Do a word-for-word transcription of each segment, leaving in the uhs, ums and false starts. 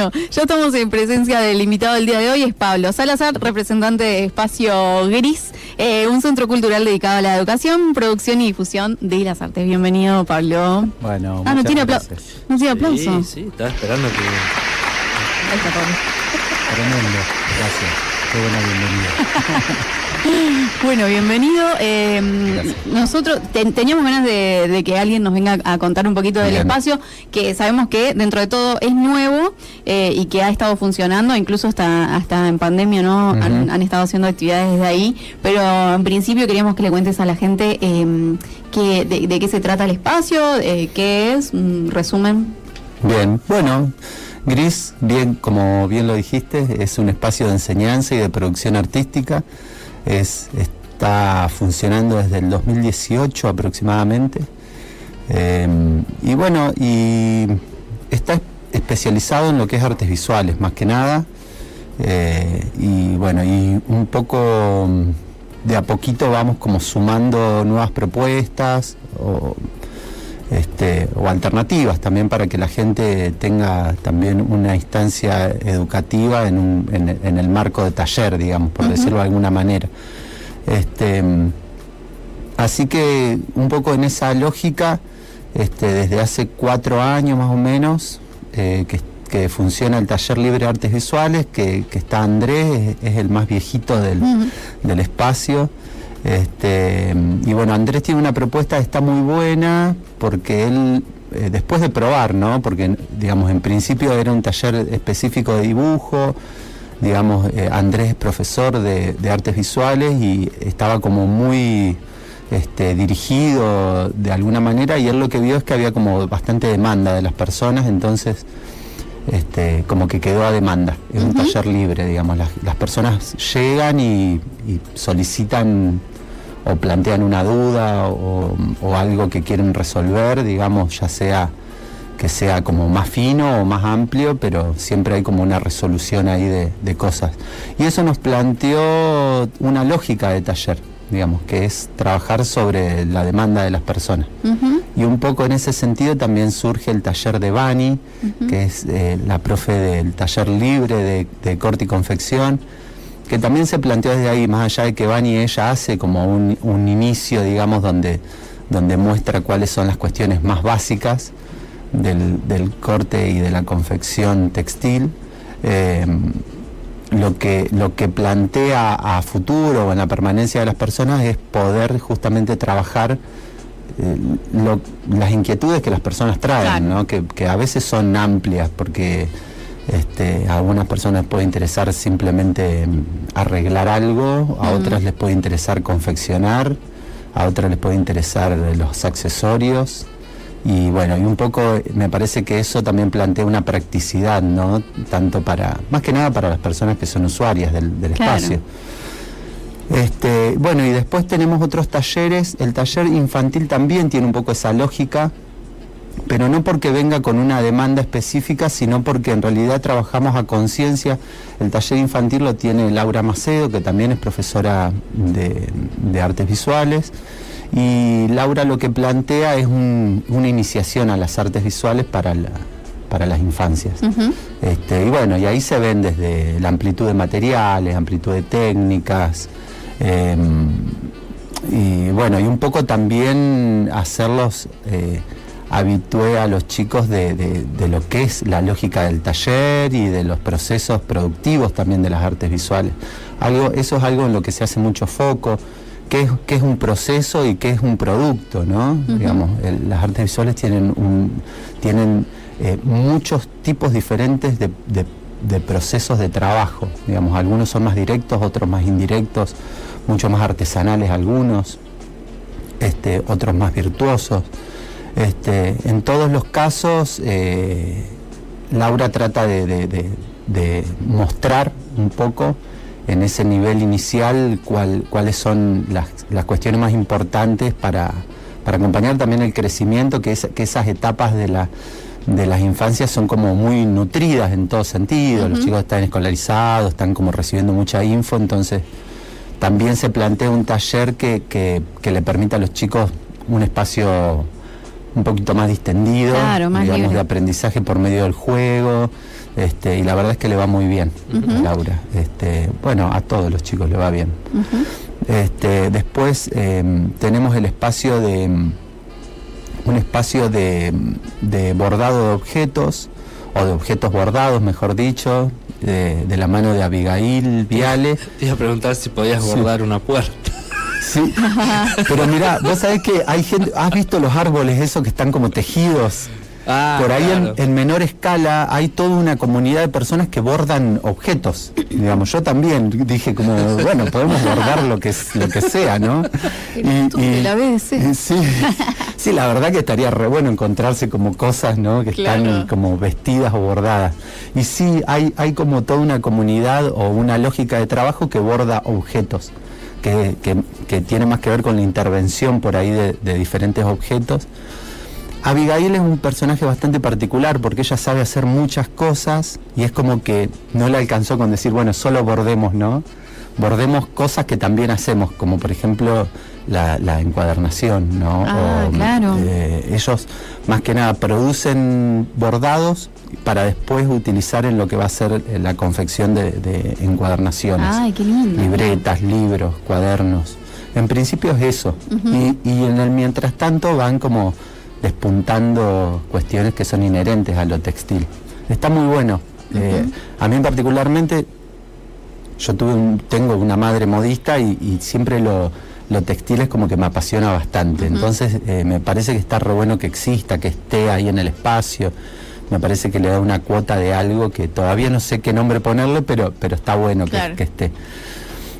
Bueno, ya estamos en presencia del invitado del día de hoy, es Pablo Salazar, representante de Espacio Gris, eh, un centro cultural dedicado a la educación, producción y difusión de las artes. Bienvenido, Pablo. Bueno, ah, no tiene aplauso. No tiene aplauso. Sí, sí, estaba esperando que... Ahí está, Pablo. Tremendo, gracias. Qué buena bienvenida. Bueno, bienvenido. Eh, nosotros ten, teníamos ganas de, de que alguien nos venga a contar un poquito del Bien. espacio, que sabemos que dentro de todo es nuevo eh, y que ha estado funcionando, incluso hasta hasta en pandemia, ¿no? Uh-huh. han, han estado haciendo actividades desde ahí, pero en principio queríamos que le cuentes a la gente eh, que, de, de qué se trata el espacio, eh, qué es, un resumen. Bien, bueno... Gris, bien, como bien lo dijiste, es un espacio de enseñanza y de producción artística. Es, está funcionando desde el dos mil dieciocho aproximadamente. Eh, y bueno, y está especializado en lo que es artes visuales, más que nada. Eh, y bueno, y un poco de a poquito vamos como sumando nuevas propuestas o... Este, o alternativas también para que la gente tenga también una instancia educativa en, un, en, en el marco de taller, digamos, por uh-huh. decirlo de alguna manera. Este, así que un poco en esa lógica, este, desde hace cuatro años más o menos, eh, que, que funciona el taller libre de artes visuales, que, que está Andrés, es, es el más viejito del, uh-huh. del espacio. Este, y bueno, Andrés tiene una propuesta que está muy buena porque él, eh, después de probar, ¿no? Porque, digamos, en principio era un taller específico de dibujo, digamos, eh, Andrés es profesor de, de artes visuales y estaba como muy este, dirigido de alguna manera, y él lo que vio es que había como bastante demanda de las personas, entonces... Este, como que quedó a demanda, es uh-huh. un taller libre, digamos, las, las personas llegan y, y solicitan o plantean una duda o, o algo que quieren resolver, digamos, ya sea que sea como más fino o más amplio, pero siempre hay como una resolución ahí de, de cosas. Y eso nos planteó una lógica de taller, digamos, que es trabajar sobre la demanda de las personas. Uh-huh. Y un poco en ese sentido también surge el taller de Bani, uh-huh. que es eh, la profe del taller libre de, de corte y confección, que también se planteó desde ahí, más allá de que Bani ella hace como un, un inicio, digamos, donde, donde muestra cuáles son las cuestiones más básicas del, del corte y de la confección textil. Eh, Lo que, lo que plantea a futuro o en la permanencia de las personas es poder justamente trabajar eh, lo, las inquietudes que las personas traen, claro. ¿no? que, que a veces son amplias, porque este, a algunas personas puede interesar simplemente arreglar algo, a mm. otras les puede interesar confeccionar, a otras les puede interesar los accesorios. Y bueno, y un poco me parece que eso también plantea una practicidad, ¿no? Tanto para, más que nada para las personas que son usuarias del, del claro. espacio. Este, bueno, y después tenemos otros talleres. El taller infantil también tiene un poco esa lógica, pero no porque venga con una demanda específica, sino porque en realidad trabajamos a conciencia. El taller infantil lo tiene Laura Macedo, que también es profesora de, de artes visuales. Y Laura lo que plantea es un, una iniciación a las artes visuales para, la, para las infancias. Uh-huh. Este, y bueno, y ahí se ven desde la amplitud de materiales, amplitud de técnicas, eh, y bueno, y un poco también hacerlos eh, habitué a los chicos de, de, de lo que es la lógica del taller y de los procesos productivos también de las artes visuales. Algo, eso es algo en lo que se hace mucho foco. Qué es, qué es un proceso y qué es un producto, ¿no? Uh-huh. Digamos, el, las artes visuales tienen un, tienen eh, muchos tipos diferentes de, de, de procesos de trabajo, digamos, algunos son más directos, otros más indirectos, mucho más artesanales algunos, este, otros más virtuosos. Este, en todos los casos, eh, Laura trata de, de, de, de mostrar un poco en ese nivel inicial, cuál, cuáles son las, las cuestiones más importantes para, para acompañar también el crecimiento, que, es, que esas etapas de, la, de las infancias son como muy nutridas en todo sentido, uh-huh. los chicos están escolarizados, están como recibiendo mucha info, entonces también se plantea un taller que, que, que le permita a los chicos un espacio un poquito más distendido, claro, más digamos, libre. De aprendizaje por medio del juego, este, y la verdad es que le va muy bien, uh-huh, a Laura. Este, bueno, a todos los chicos le va bien. Uh-huh. Este, después eh, tenemos el espacio de un espacio de, de bordado de objetos, o de objetos bordados, mejor dicho, de, de la mano de Abigail Viale. Te iba a preguntar si podías bordar, sí, una puerta. Sí, pero mirá, vos sabés que hay gente, ¿has visto los árboles esos que están como tejidos? Ah, por ahí, claro, en, en menor escala hay toda una comunidad de personas que bordan objetos. Digamos, yo también dije como, bueno, podemos bordar lo que, lo que sea, ¿no? Y, tú y, la ves, ¿eh? Sí, sí, la verdad que estaría re bueno encontrarse como cosas, ¿no? Que, claro, están como vestidas o bordadas. Y sí, hay, hay como toda una comunidad o una lógica de trabajo que borda objetos. Que, que, que tiene más que ver con la intervención por ahí de, de diferentes objetos. Abigail es un personaje bastante particular porque ella sabe hacer muchas cosas y es como que no le alcanzó con decir, bueno, solo bordemos, ¿no? Bordemos cosas que también hacemos, como por ejemplo la, la encuadernación, ¿no? Ah, o, claro. Eh, ellos más que nada producen bordados para después utilizar en lo que va a ser la confección de, de encuadernaciones. Ay, qué lindo. Libretas, libros, cuadernos. En principio es eso. Uh-huh. Y, y en el mientras tanto van como despuntando cuestiones que son inherentes a lo textil. Está muy bueno. Uh-huh. Eh, a mí particularmente, yo tuve un, tengo una madre modista y, y siempre lo, lo textil es como que me apasiona bastante. Uh-huh. Entonces eh, me parece que está re bueno que exista, que esté ahí en el espacio. Me parece que le da una cuota de algo que todavía no sé qué nombre ponerle, pero, pero está bueno, claro, que, que esté.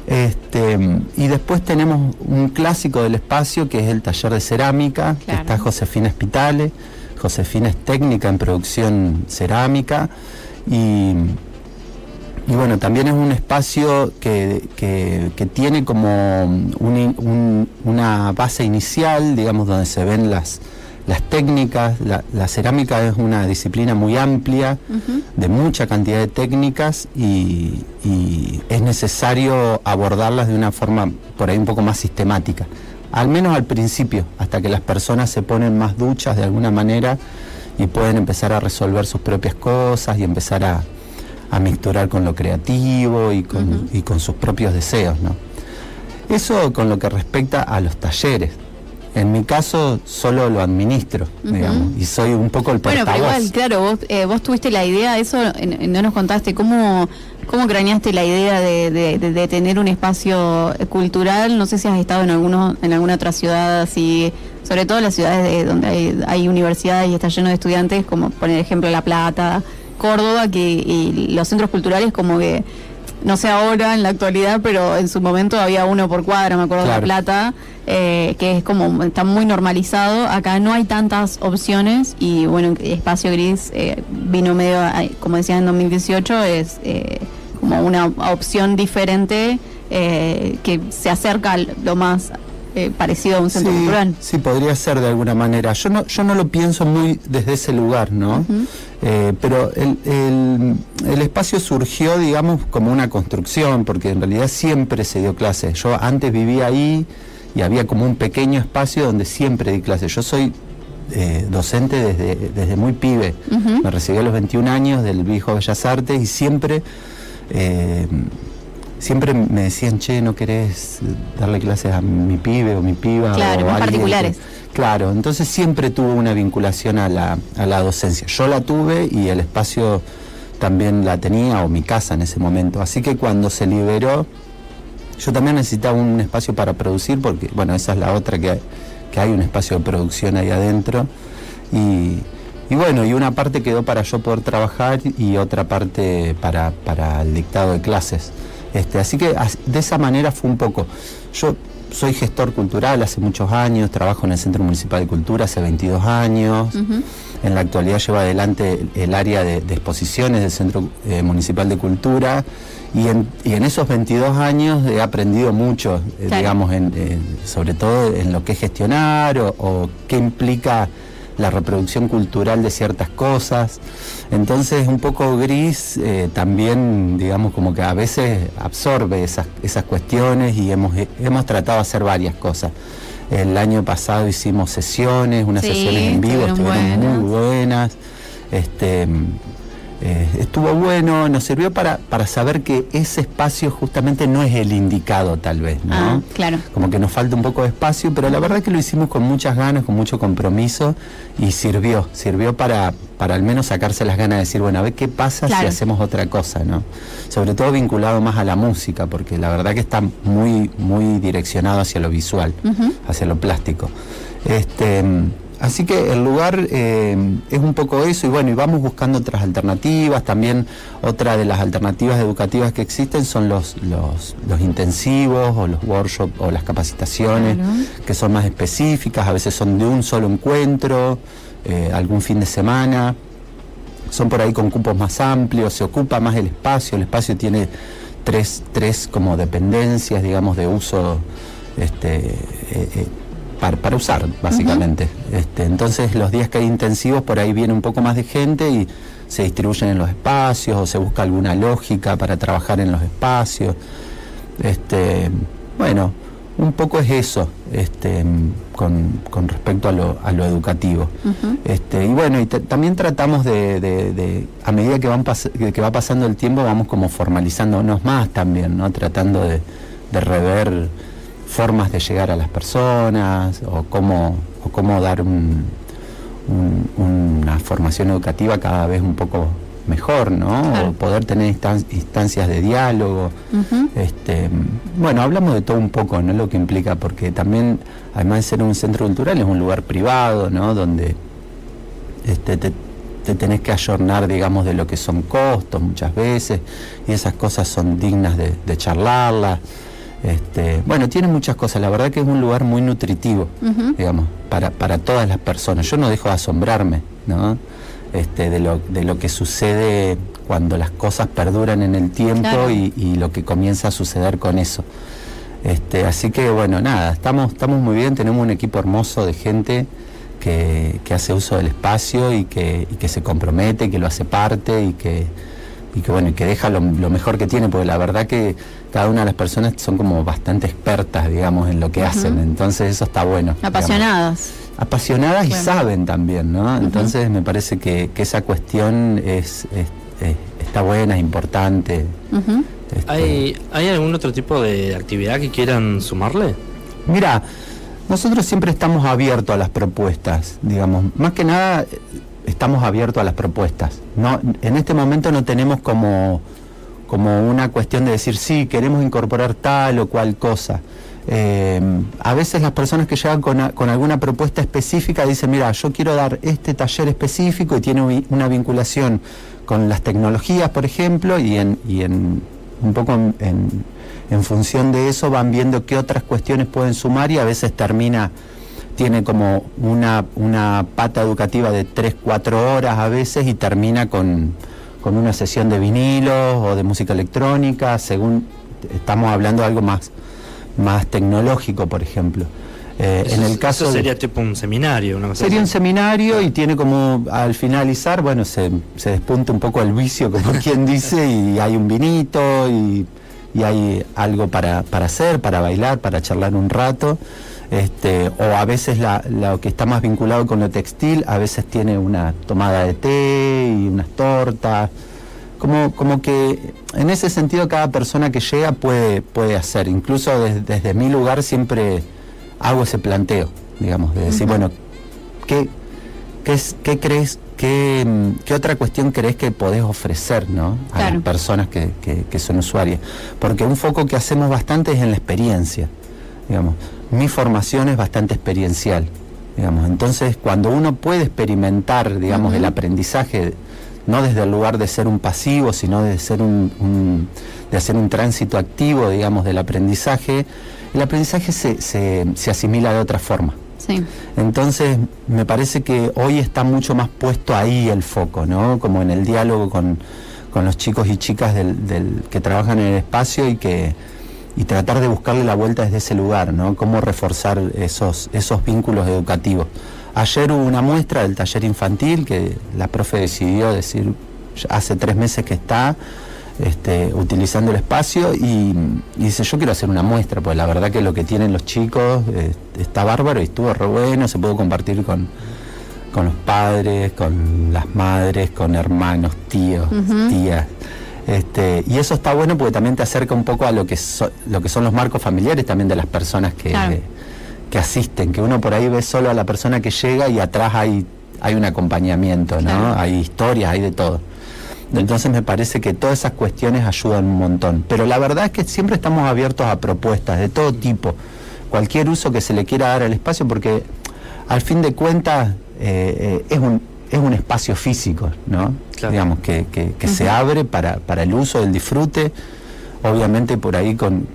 Este, y después tenemos un clásico del espacio, que es el taller de cerámica, claro, que está Josefina Espitale. Josefina es técnica en producción cerámica. Y, y bueno, también es un espacio que, que, que tiene como un, un, una base inicial, digamos, donde se ven las... las técnicas. La, la cerámica es una disciplina muy amplia, uh-huh, de mucha cantidad de técnicas y, y es necesario abordarlas de una forma por ahí un poco más sistemática, al menos al principio, hasta que las personas se ponen más duchas de alguna manera y pueden empezar a resolver sus propias cosas y empezar a, a mixturar con lo creativo y con, uh-huh, y con sus propios deseos, ¿no? Eso con lo que respecta a los talleres. En mi caso, solo lo administro, uh-huh, digamos, y soy un poco el portavoz. Bueno, pero igual, claro, vos, eh, vos tuviste la idea, eso eh, no nos contaste, ¿cómo, cómo craneaste la idea de, de, de, de tener un espacio cultural? No sé si has estado en algunos, en alguna otra ciudad así, sobre todo en las ciudades de, donde hay, hay universidades y está lleno de estudiantes, como por ejemplo La Plata, Córdoba, que y los centros culturales como que, no sé ahora, en la actualidad, pero en su momento había uno por cuadra, me acuerdo, claro, de La Plata, eh, que es como, está muy normalizado. Acá no hay tantas opciones y bueno, Espacio Gris eh, vino medio, como decías, en dos mil dieciocho, es eh, como una opción diferente eh, que se acerca a lo más eh, parecido a un centro, sí, cultural. Sí, podría ser de alguna manera. Yo no, yo no lo pienso muy desde ese lugar, ¿no? Uh-huh. Eh, pero el, el, el espacio surgió, digamos, como una construcción, porque en realidad siempre se dio clase. Yo antes vivía ahí y había como un pequeño espacio donde siempre di clase. Yo soy eh, docente desde, desde muy pibe. Uh-huh. Me recibí a los veintiún años del viejo Bellas Artes y siempre eh, siempre me decían, che, ¿no querés darle clases a mi pibe o mi piba? Claro, o más particulares. Que... Claro, entonces siempre tuvo una vinculación a la, a la docencia. Yo la tuve y el espacio también la tenía, o mi casa en ese momento. Así que cuando se liberó, yo también necesitaba un espacio para producir, porque, bueno, esa es la otra, que hay, que hay un espacio de producción ahí adentro. Y... Y bueno, y una parte quedó para yo poder trabajar y otra parte para, para el dictado de clases. Este, así que de esa manera fue un poco. Yo soy gestor cultural hace muchos años, trabajo en el Centro Municipal de Cultura hace veintidós años. Uh-huh. En la actualidad llevo adelante el área de, de exposiciones del Centro eh, Municipal de Cultura. Y en, y en esos veintidós años he aprendido mucho, eh, claro, digamos, en, eh, sobre todo en lo que es gestionar o, o qué implica la reproducción cultural de ciertas cosas. Entonces un poco Gris eh, también, digamos, como que a veces absorbe esas, esas cuestiones y hemos, hemos tratado de hacer varias cosas. El año pasado hicimos sesiones, unas sí, sesiones en vivo, estuvieron, estuvieron buenas. muy buenas. Este, Eh, estuvo bueno, nos sirvió para, para saber que ese espacio justamente no es el indicado, tal vez, ¿no? Ah, claro. Como que nos falta un poco de espacio, pero la verdad es que lo hicimos con muchas ganas, con mucho compromiso, y sirvió, sirvió para, para al menos sacarse las ganas de decir, bueno, a ver qué pasa, claro, si hacemos otra cosa, ¿no? Sobre todo vinculado más a la música, porque la verdad que está muy, muy direccionado hacia lo visual, uh-huh, hacia lo plástico. Este... Así que el lugar eh, es un poco eso, y bueno, y vamos buscando otras alternativas. También otra de las alternativas educativas que existen son los los, los intensivos o los workshops o las capacitaciones, claro, que son más específicas, a veces son de un solo encuentro, eh, algún fin de semana, son por ahí con cupos más amplios, se ocupa más el espacio, el espacio tiene tres, tres como dependencias, digamos, de uso este eh, eh, Para, para usar, básicamente. Uh-huh. Este, entonces, los días que hay intensivos, por ahí viene un poco más de gente y se distribuyen en los espacios, o se busca alguna lógica para trabajar en los espacios. Este, bueno, un poco es eso, este, con, con respecto a lo, a lo educativo. Uh-huh. Este, y bueno, y t- también tratamos de, de, de a medida que, van pas- que va pasando el tiempo, vamos como formalizándonos más también, ¿no? Tratando de, de rever formas de llegar a las personas, o cómo, o cómo dar un, un, una formación educativa cada vez un poco mejor, ¿no? Claro. O poder tener instan- instancias de diálogo. Uh-huh. Este, bueno, hablamos de todo un poco, ¿no? Lo que implica, porque también, además de ser un centro cultural, es un lugar privado, ¿no? Donde este, te, te tenés que ayornar, digamos, de lo que son costos muchas veces, y esas cosas son dignas de, de charlarlas. Este, bueno, tiene muchas cosas, la verdad que es un lugar muy nutritivo, uh-huh, digamos, para, para todas las personas. Yo no dejo de asombrarme, ¿no? Este, de lo, de lo que sucede cuando las cosas perduran en el tiempo, claro, y, y lo que comienza a suceder con eso. Este, así que bueno, nada, estamos, estamos muy bien, tenemos un equipo hermoso de gente que, que hace uso del espacio y que, y que se compromete, que lo hace parte y que y que bueno, y que deja lo, lo mejor que tiene, porque la verdad que cada una de las personas son como bastante expertas, digamos, en lo que, uh-huh, hacen, entonces eso está bueno. Apasionadas. Digamos. Apasionadas, bueno, y saben también, ¿no? Uh-huh. Entonces me parece que, que esa cuestión es, es, es está buena, es importante. Uh-huh. Este... ¿Hay, ¿Hay algún otro tipo de actividad que quieran sumarle? Mira, nosotros siempre estamos abiertos a las propuestas, digamos, más que nada... Estamos abiertos a las propuestas. No, en este momento no tenemos como, como una cuestión de decir, sí, queremos incorporar tal o cual cosa. Eh, a veces las personas que llegan con, a, con alguna propuesta específica dicen, mira, yo quiero dar este taller específico y tiene una vinculación con las tecnologías, por ejemplo, y en, y en un poco en, en, en función de eso van viendo qué otras cuestiones pueden sumar, y a veces termina... tiene como una, una pata educativa de tres, cuatro horas a veces y termina con, con una sesión de vinilos o de música electrónica, según estamos hablando de algo más, más tecnológico, por ejemplo. Eh, eso, en el caso eso sería de, tipo un seminario. Una cosa sería así. Un seminario, y tiene como, al finalizar, bueno, se, se despunta un poco el vicio, como quien dice, y hay un vinito y, y hay algo para, para hacer, para bailar, para charlar un rato. Este, o a veces la, la que está más vinculado con lo textil, a veces tiene una tomada de té y unas tortas, como, como que en ese sentido cada persona que llega puede, puede hacer, incluso desde, desde mi lugar siempre hago ese planteo, digamos, de decir, uh-huh, bueno, ¿qué, qué, es, qué crees, qué, qué otra cuestión crees que podés ofrecer, ¿no? A, claro, las personas que, que, que son usuarias, porque un foco que hacemos bastante es en la experiencia, digamos. Mi formación es bastante experiencial, digamos. Entonces, cuando uno puede experimentar, digamos, uh-huh, el aprendizaje, no desde el lugar de ser un pasivo, sino de ser un, un de hacer un tránsito activo, digamos, del aprendizaje, el aprendizaje se, se, se asimila de otra forma. Sí. Entonces, me parece que hoy está mucho más puesto ahí el foco, ¿no? Como en el diálogo con, con los chicos y chicas del, del, que trabajan en el espacio y que... y tratar de buscarle la vuelta desde ese lugar, ¿no? Cómo reforzar esos, esos vínculos educativos. Ayer hubo una muestra del taller infantil que la profe decidió decir, hace tres meses que está este, utilizando el espacio, y, y dice, yo quiero hacer una muestra, pues la verdad que lo que tienen los chicos eh, está bárbaro, y estuvo re bueno, se pudo compartir con... con los padres, con las madres, con hermanos, tíos, uh-huh. tías. Este, y eso está bueno porque también te acerca un poco a lo que, so, lo que son los marcos familiares también de las personas que, claro. eh, que asisten, que uno por ahí ve solo a la persona que llega y atrás hay, hay un acompañamiento, ¿no? Claro. Hay historias, hay de todo. Entonces me parece que todas esas cuestiones ayudan un montón. Pero la verdad es que siempre estamos abiertos a propuestas de todo tipo, cualquier uso que se le quiera dar al espacio, porque al fin de cuentas eh, eh, es un es un espacio físico, ¿no? Claro. Digamos, que, que, que uh-huh. se abre para, para el uso, el disfrute, obviamente por ahí con,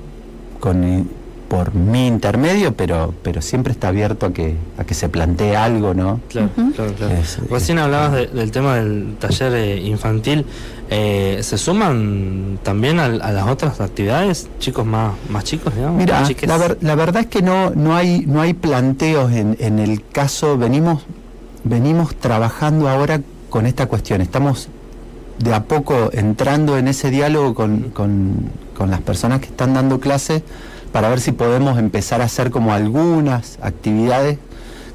con por mi intermedio, pero pero siempre está abierto a que a que se plantee algo, ¿no? Claro, uh-huh. claro, claro. Es, Recién es, hablabas de, del tema del taller eh, infantil. Eh, ¿Se suman también a, a las otras actividades? ¿Chicos más, más chicos, digamos? Mira, la, ver, la verdad es que no, no hay no hay planteos en, en el caso. Venimos venimos trabajando ahora con esta cuestión. Estamos de a poco entrando en ese diálogo con, con, con las personas que están dando clases para ver si podemos empezar a hacer como algunas actividades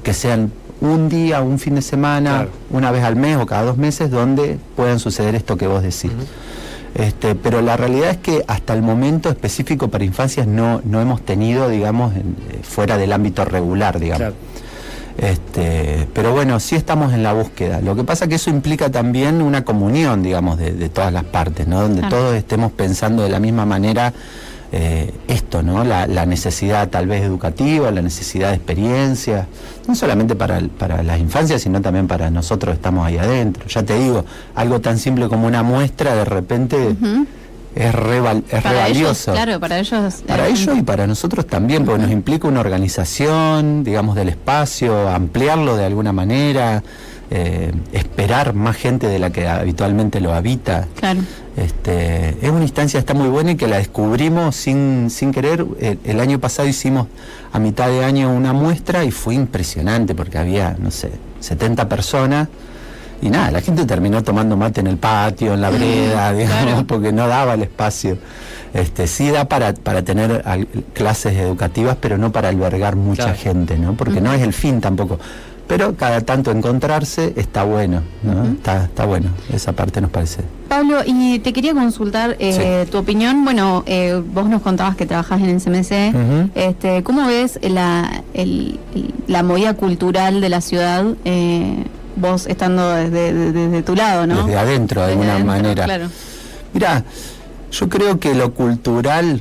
que sean un día, un fin de semana, claro. una vez al mes o cada dos meses, donde puedan suceder esto que vos decís. Uh-huh. Este, pero la realidad es que hasta el momento específico para infancias no, no hemos tenido, digamos, en, fuera del ámbito regular, digamos. Claro. Este, pero bueno, sí estamos en la búsqueda. Lo que pasa que eso implica también una comunión, digamos, de, de todas las partes, ¿no? Donde claro. todos estemos pensando de la misma manera Eh, esto, ¿no? La, la necesidad tal vez educativa, la necesidad de experiencia, no solamente para, para las infancias, sino también para nosotros que estamos ahí adentro. Ya te digo, algo tan simple como una muestra de repente uh-huh. es re, es re valioso. Claro, para ellos. Para eh, ellos y para nosotros también, porque uh-huh. nos implica una organización, digamos, del espacio, ampliarlo de alguna manera. Eh, esperar más gente de la que habitualmente lo habita. Claro. Este, es una instancia que está muy buena y que la descubrimos sin, sin querer. El, el año pasado hicimos a mitad de año una muestra y fue impresionante porque había, no sé, setenta personas y nada, la gente terminó tomando mate en el patio, en la vereda, mm, digamos, claro. porque no daba el espacio. Este, sí da para, para tener al, clases educativas, pero no para albergar mucha claro. gente, ¿no? Porque mm. no es el fin tampoco. Pero cada tanto encontrarse está bueno, ¿no? Uh-huh. Está, está bueno, esa parte nos parece. Pablo, y te quería consultar eh, sí. tu opinión. Bueno, eh, vos nos contabas que trabajás en el C M C. Uh-huh. Este, ¿cómo ves la, el, la movida cultural de la ciudad, eh, vos estando desde, desde, desde tu lado, ¿no? Desde adentro, de desde alguna adentro, manera. Claro. Mirá, yo creo que lo cultural,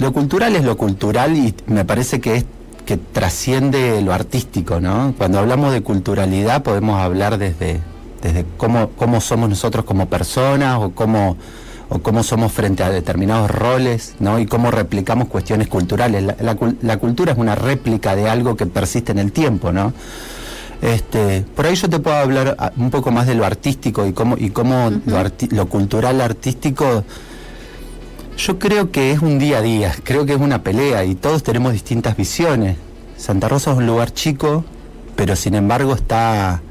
lo cultural es lo cultural y me parece que es que trasciende lo artístico, ¿no? Cuando hablamos de culturalidad podemos hablar desde, desde cómo, cómo somos nosotros como personas o cómo, o cómo somos frente a determinados roles, ¿no? Y cómo replicamos cuestiones culturales. La, la, la cultura es una réplica de algo que persiste en el tiempo, ¿no? Este, por ahí yo te puedo hablar un poco más de lo artístico y cómo, y cómo uh-huh. lo, arti- lo cultural artístico. Yo creo que es un día a día, creo que es una pelea y todos tenemos distintas visiones. Santa Rosa es un lugar chico, pero sin embargo está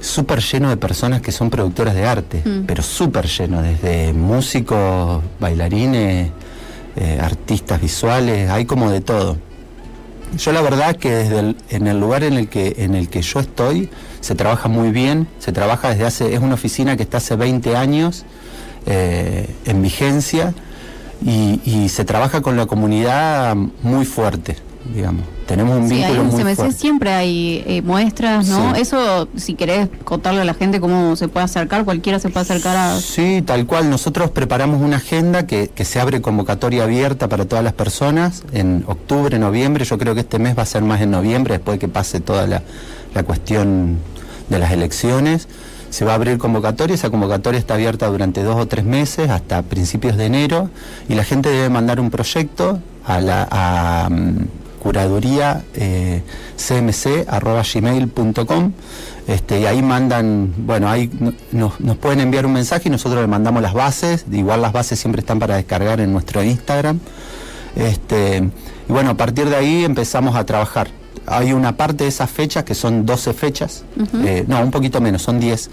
súper lleno de personas que son productoras de arte, mm. pero súper lleno, desde músicos, bailarines, eh, artistas visuales, hay como de todo. Yo la verdad que desde el, en el lugar en el que en el que yo estoy se trabaja muy bien, se trabaja desde hace, es una oficina que está hace veinte años Eh, en vigencia y, y se trabaja con la comunidad muy fuerte, digamos. Tenemos un sí, vínculo muy C M C fuerte. Siempre hay eh, muestras, ¿no? Sí. Eso, si querés contarle a la gente cómo se puede acercar, cualquiera se puede acercar a... Sí, tal cual. Nosotros preparamos una agenda que, que se abre convocatoria abierta para todas las personas en octubre, noviembre. Yo creo que este mes va a ser más en noviembre, después de que pase toda la, la cuestión de las elecciones. Se va a abrir convocatoria, esa convocatoria está abierta durante dos o tres meses, hasta principios de enero, y la gente debe mandar un proyecto a la a, um, curaduría eh, c m c arroba gmail punto com este, y ahí mandan, bueno, ahí no, nos, nos pueden enviar un mensaje y nosotros le mandamos las bases, igual las bases siempre están para descargar en nuestro Instagram. Este, y bueno, a partir de ahí empezamos a trabajar. Hay una parte de esas fechas que son doce fechas, uh-huh. eh, no, un poquito menos, son diez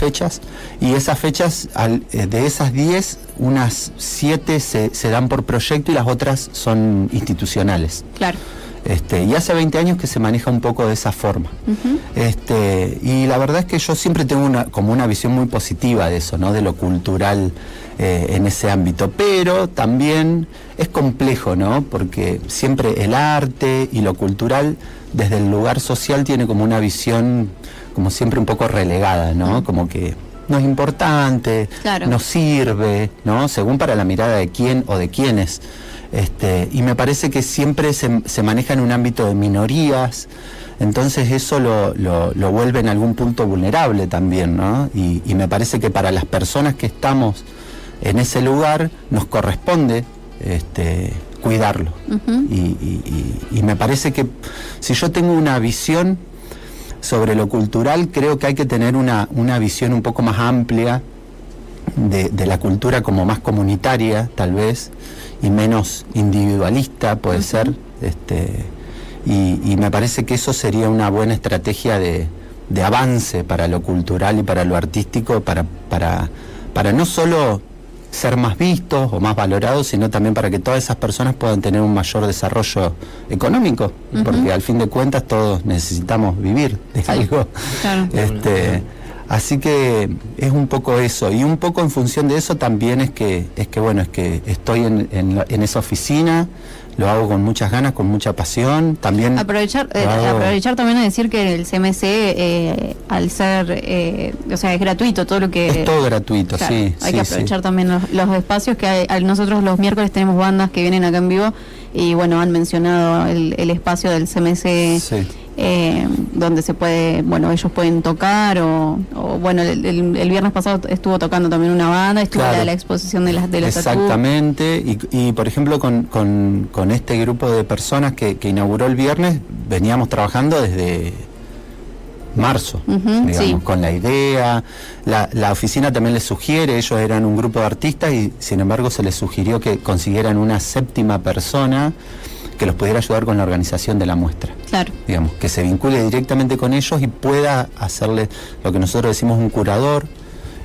fechas, y esas fechas, al, eh, de esas diez, unas siete se, se dan por proyecto y las otras son institucionales. Claro. Este, y hace veinte años que se maneja un poco de esa forma. Uh-huh. Este, y la verdad es que yo siempre tengo una, como una visión muy positiva de eso, ¿no? De lo cultural eh, en ese ámbito. Pero también es complejo, ¿no? Porque siempre el arte y lo cultural desde el lugar social tiene como una visión, como siempre un poco relegada, ¿no? Uh-huh. Como que no es importante, claro, no sirve, ¿no? Según para la mirada de quién o de quiénes. Este, y me parece que siempre se, se maneja en un ámbito de minorías, entonces eso lo, lo, lo vuelve en algún punto vulnerable también, ¿no? Y, y me parece que para las personas que estamos en ese lugar nos corresponde este, cuidarlo. Uh-huh. y, y, y, y me parece que si yo tengo una visión sobre lo cultural, creo que hay que tener una, una visión un poco más amplia de, de la cultura, como más comunitaria, tal vez, y menos individualista, puede uh-huh. ser, este, y, y me parece que eso sería una buena estrategia de, de avance para lo cultural y para lo artístico, para, para, para no solo ser más vistos o más valorados, sino también para que todas esas personas puedan tener un mayor desarrollo económico, uh-huh. porque al fin de cuentas todos necesitamos vivir de algo. Claro. Este, así que es un poco eso, y un poco en función de eso también es que es que bueno, es que estoy en, en, en esa oficina, lo hago con muchas ganas, con mucha pasión, también aprovechar eh, hago... aprovechar también a decir que el C M C eh, al ser eh, o sea, es gratuito todo lo que es todo gratuito, claro, sí, hay sí, que aprovechar sí. también los, los espacios que hay. Nosotros los miércoles tenemos bandas que vienen acá en vivo y bueno, han mencionado el, el espacio del C M C. Sí. Eh, donde se puede, bueno, ellos pueden tocar o, o bueno, el, el, el viernes pasado estuvo tocando también una banda, estuvo claro. la, la exposición de las de la exactamente, tatu. Y, y por ejemplo con, con, con este grupo de personas que, que inauguró el viernes, veníamos trabajando desde marzo, uh-huh, digamos, sí. con la idea, la, la oficina también les sugiere, ellos eran un grupo de artistas y sin embargo se les sugirió que consiguieran una séptima persona que los pudiera ayudar con la organización de la muestra. Claro. Digamos, que se vincule directamente con ellos y pueda hacerle lo que nosotros decimos un curador,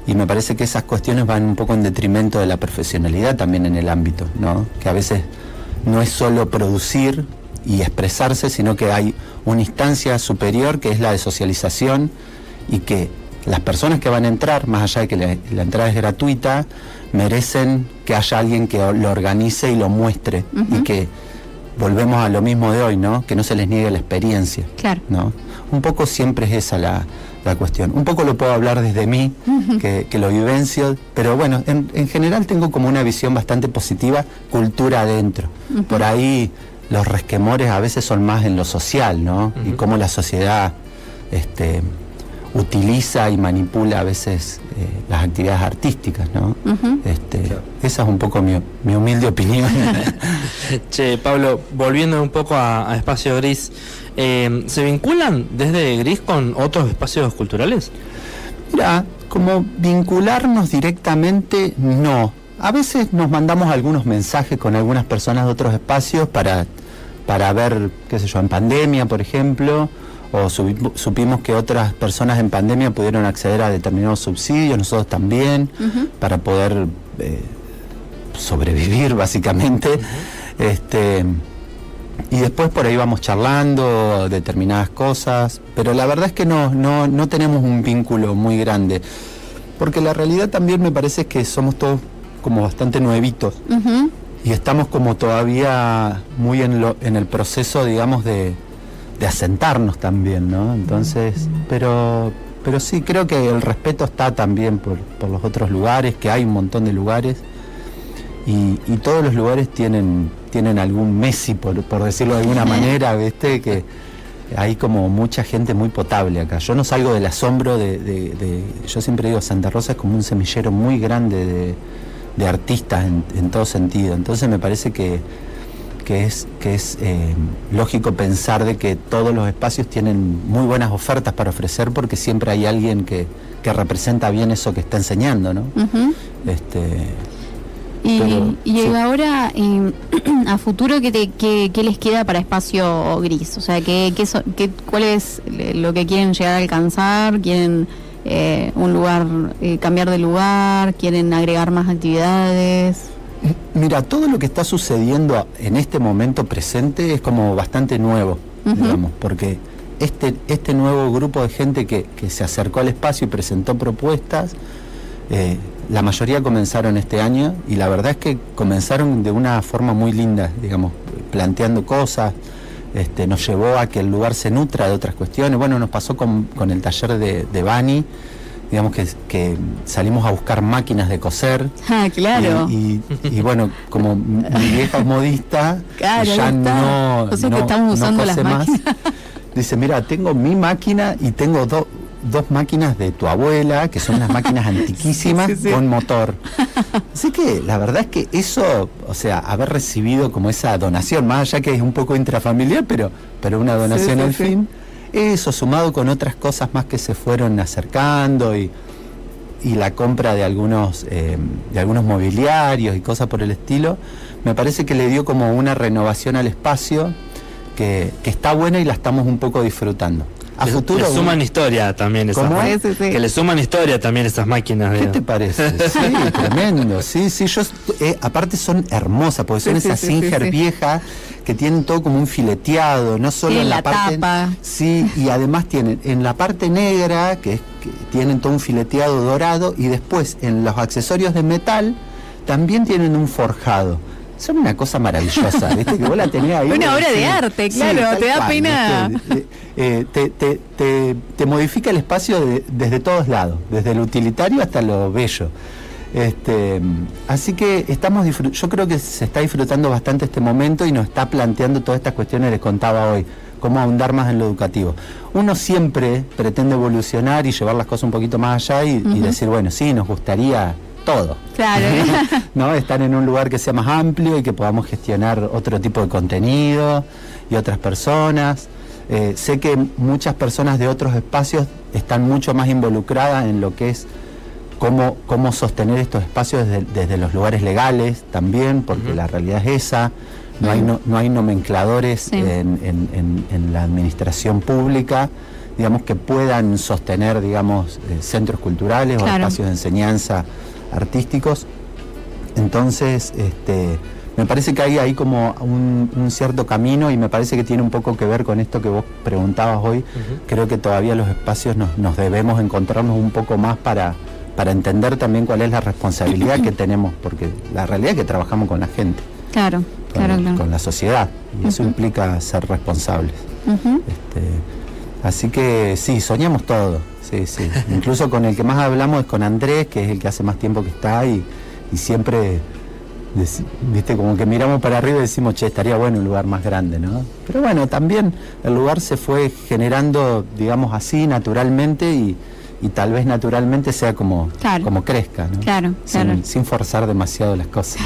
y me parece que esas cuestiones van un poco en detrimento de la profesionalidad también en el ámbito, ¿no? Que a veces no es solo producir y expresarse, sino que hay una instancia superior que es la de socialización, y que las personas que van a entrar, más allá de que la, la entrada es gratuita, merecen que haya alguien que lo organice y lo muestre, uh-huh. y que volvemos a lo mismo de hoy, ¿no? Que no se les niegue la experiencia. Claro. ¿No? Un poco siempre es esa la, la cuestión. Un poco lo puedo hablar desde mí, uh-huh. que, que lo vivencio, pero bueno, en, en general tengo como una visión bastante positiva, cultura adentro. Uh-huh. Por ahí los resquemores a veces son más en lo social, ¿no? Uh-huh. Y cómo la sociedad este, utiliza y manipula a veces eh, las actividades artísticas, ¿no? Uh-huh. Este, claro. Esa es un poco mi, mi humilde opinión. Che, Pablo, volviendo un poco a, a Espacio Gris, eh, ¿se vinculan desde Gris con otros espacios culturales? Mira, como vincularnos directamente, no. A veces nos mandamos algunos mensajes con algunas personas de otros espacios para, para ver, qué sé yo, en pandemia, por ejemplo, o subi- supimos que otras personas en pandemia pudieron acceder a determinados subsidios, nosotros también, uh-huh. para poder eh, sobrevivir básicamente, uh-huh. este, y después por ahí vamos charlando determinadas cosas, pero la verdad es que no, no, no tenemos un vínculo muy grande, porque la realidad también me parece es que somos todos como bastante nuevitos, uh-huh. y estamos como todavía muy en, lo, en el proceso, digamos, de de asentarnos también, ¿no? Entonces, pero pero sí, creo que el respeto está también por, por los otros lugares, que hay un montón de lugares, y, y todos los lugares tienen tienen algún Messi, por, por decirlo de alguna manera, ¿viste? Que hay como mucha gente muy potable acá. Yo no salgo del asombro de... de, de yo siempre digo, Santa Rosa es como un semillero muy grande de, de artistas en, en todo sentido. Entonces me parece que que es, que es eh, lógico pensar de que todos los espacios tienen muy buenas ofertas para ofrecer, porque siempre hay alguien que, que representa bien eso que está enseñando, ¿no? Uh-huh. Este, y pero, y sí. ahora, eh, a futuro, ¿qué, te, qué, ¿qué les queda para Espacio Gris? O sea, ¿qué, qué so, qué, ¿cuál es lo que quieren llegar a alcanzar? ¿Quieren eh, un lugar, eh, cambiar de lugar? ¿Quieren agregar más actividades? Mira, todo lo que está sucediendo en este momento presente es como bastante nuevo, uh-huh. digamos, porque este, este nuevo grupo de gente que, que se acercó al espacio y presentó propuestas, eh, la mayoría comenzaron este año, y la verdad es que comenzaron de una forma muy linda, digamos, planteando cosas. Este, nos llevó a que el lugar se nutra de otras cuestiones. Bueno, nos pasó con, con el taller de, de Bani, digamos que, que salimos a buscar máquinas de coser. Ah, claro. Y, y, y bueno, como mi vieja es modista, claro, ya no, o sea, no, que estamos usando no cose las más. Dice, mira, tengo mi máquina y tengo dos dos máquinas de tu abuela, que son unas máquinas antiquísimas, sí, sí, sí. con motor. Así que la verdad es que eso, o sea, haber recibido como esa donación, más allá que es un poco intrafamiliar, pero, pero una donación, sí, sí, al sí. fin, eso sumado con otras cosas más que se fueron acercando, y, y la compra de algunos, eh, de algunos mobiliarios y cosas por el estilo, me parece que le dio como una renovación al espacio que, que está buena y la estamos un poco disfrutando. A le, futuro, le suman historia también esas máquinas. Sí, sí. Que le suman historia también esas máquinas. ¿Qué digamos? Te parece? Sí, tremendo. Sí, sí, yo eh, aparte son hermosas, porque son sí, esas sí, Singer sí, sí. viejas que tienen todo como un fileteado, no solo sí, en la, la parte tapa. Sí, y además tienen en la parte negra que, es, que tienen todo un fileteado dorado, y después en los accesorios de metal también tienen un forjado. Son una cosa maravillosa, ¿viste? Que vos la tenés ahí. Una obra de arte, claro, sí, te da pena. Eh, te, te, te, te modifica el espacio de, desde todos lados, desde lo utilitario hasta lo bello. Este, así que estamos disfrut- yo creo que se está disfrutando bastante este momento y nos está planteando todas estas cuestiones que les contaba hoy, cómo ahondar más en lo educativo. Uno siempre pretende evolucionar y llevar las cosas un poquito más allá y, uh-huh. y decir, bueno, sí, nos gustaría... todo. Claro. ¿No? Estar en un lugar que sea más amplio y que podamos gestionar otro tipo de contenido y otras personas. Eh, sé que muchas personas de otros espacios están mucho más involucradas en lo que es cómo, cómo sostener estos espacios desde, desde los lugares legales también, porque uh-huh. la realidad es esa. No hay, no, no hay nomencladores sí. en, en, en, en la administración pública, digamos, que puedan sostener, digamos, eh, centros culturales claro. o espacios de enseñanza artísticos. Entonces este, me parece que hay ahí como un, un cierto camino, y me parece que tiene un poco que ver con esto que vos preguntabas hoy. Uh-huh. Creo que todavía los espacios nos, nos debemos encontrarnos un poco más para, para entender también cuál es la responsabilidad que tenemos, porque la realidad es que trabajamos con la gente, claro, con, claro, claro. con la sociedad, y uh-huh. eso implica ser responsables. Uh-huh. Este, así que sí, soñamos todo. Sí, sí. Incluso con el que más hablamos es con Andrés, que es el que hace más tiempo que está, y, y siempre, dec, viste, como que miramos para arriba y decimos, che, estaría bueno un lugar más grande, ¿no? Pero bueno, también el lugar se fue generando, digamos así, naturalmente, y, y tal vez naturalmente sea como, claro. como crezca, ¿no? Claro, sin, claro. sin forzar demasiado las cosas.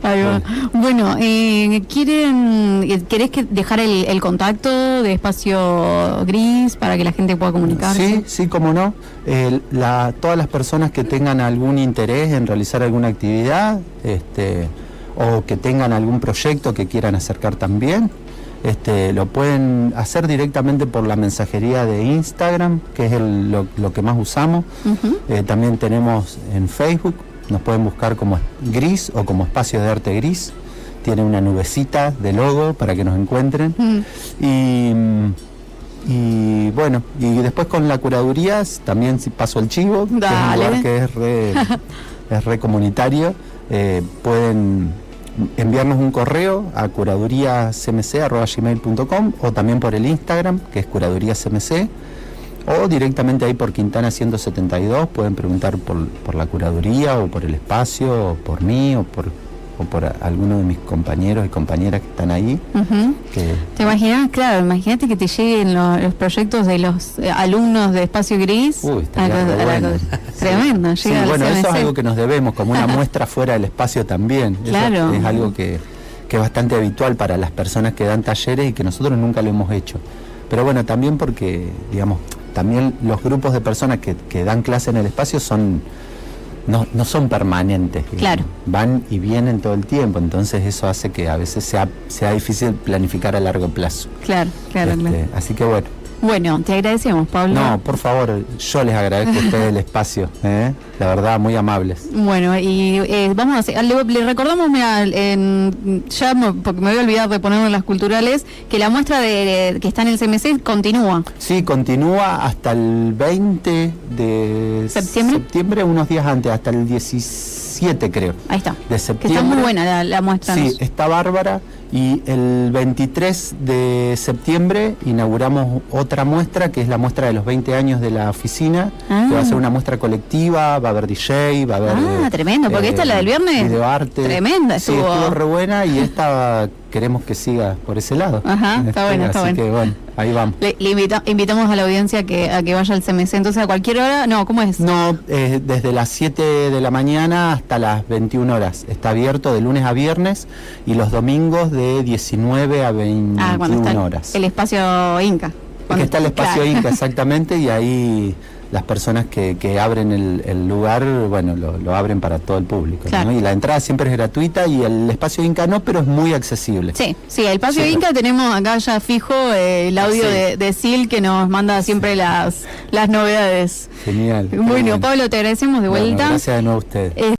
Vale. Bueno, eh, ¿quieren, ¿querés que dejar el, el contacto de Espacio Gris para que la gente pueda comunicarse? Sí, sí, cómo no. Eh, la, todas las personas que tengan algún interés en realizar alguna actividad, este, o que tengan algún proyecto que quieran acercar también, este, lo pueden hacer directamente por la mensajería de Instagram, que es el, lo, lo que más usamos. Uh-huh. Eh, también tenemos en Facebook. Nos pueden buscar como Gris o como Espacio de Arte Gris. Tiene una nubecita de logo para que nos encuentren. Mm. Y, y bueno, y después con la curaduría también paso el chivo. Dale. Que es un lugar que es re, es re comunitario. Eh, pueden enviarnos un correo a curaduría c m c arroba gmail punto com, o también por el Instagram, que es curaduría c m c. O directamente ahí por Quintana ciento setenta y dos, pueden preguntar por, por la curaduría, o por el espacio, o por mí, o por, o por a, alguno de mis compañeros y compañeras que están ahí. Uh-huh. Que... ¿Te imaginas? Claro, imagínate que te lleguen lo, los proyectos de los eh, alumnos de Espacio Gris. Uy, estaría a, re bueno. a, a, tremendo. Sí, sí, bueno, C M C. Eso es algo que nos debemos, como una muestra fuera del espacio también. Claro. Eso es algo que, que es bastante habitual para las personas que dan talleres y que nosotros nunca lo hemos hecho. Pero bueno, también porque, digamos... También los grupos de personas que, que dan clase en el espacio son no, no son permanentes. Claro. Van y vienen todo el tiempo, entonces eso hace que a veces sea, sea difícil planificar a largo plazo. Claro, claro, este, claro. Así que bueno, Bueno, te agradecemos, Pablo. No, por favor, yo les agradezco a ustedes el espacio, ¿eh? La verdad, muy amables. Bueno, y eh, vamos a hacer, le, le recordamos, mira, en, ya me, porque me había olvidado de ponerlo en las culturales, que la muestra de, que está en el C M C continúa. Sí, continúa hasta el veinte de septiembre, septiembre unos días antes, hasta el diecisiete, creo. Ahí está, de septiembre. Que está muy buena la, la muestra. Sí, está bárbara. Y el veintitrés de septiembre inauguramos otra muestra, que es la muestra de los veinte años de la oficina, ah. que va a ser una muestra colectiva, va a haber D J, va a haber... Ah, eh, tremendo, porque eh, esta es la del viernes. Videoarte. Tremenda estuvo. Sí, estuvo re buena y esta queremos que siga por ese lado. Ajá, está este, bueno, está así bueno. Así que bueno, ahí vamos. Le, le invita, invitamos a la audiencia a que, a que vaya al C M C, entonces a cualquier hora, no, ¿cómo es? No, eh, desde las siete de la mañana hasta las veintiuna horas. Está abierto de lunes a viernes y los domingos de de diecinueve a veintiuna ah, cuando está horas. El espacio Inca. Es que está el espacio claro. Inca, exactamente, y ahí las personas que, que abren el, el lugar, bueno, lo, lo abren para todo el público. Claro. ¿No? Y la entrada siempre es gratuita y el espacio Inca no, pero es muy accesible. Sí, sí, el espacio sí, Inca no. Tenemos acá ya fijo eh, el audio sí. de, de Sil que nos manda siempre sí. las, las novedades. Genial. Bueno, bueno, Pablo, te agradecemos de vuelta. Bueno, gracias de nuevo a ustedes. Eh,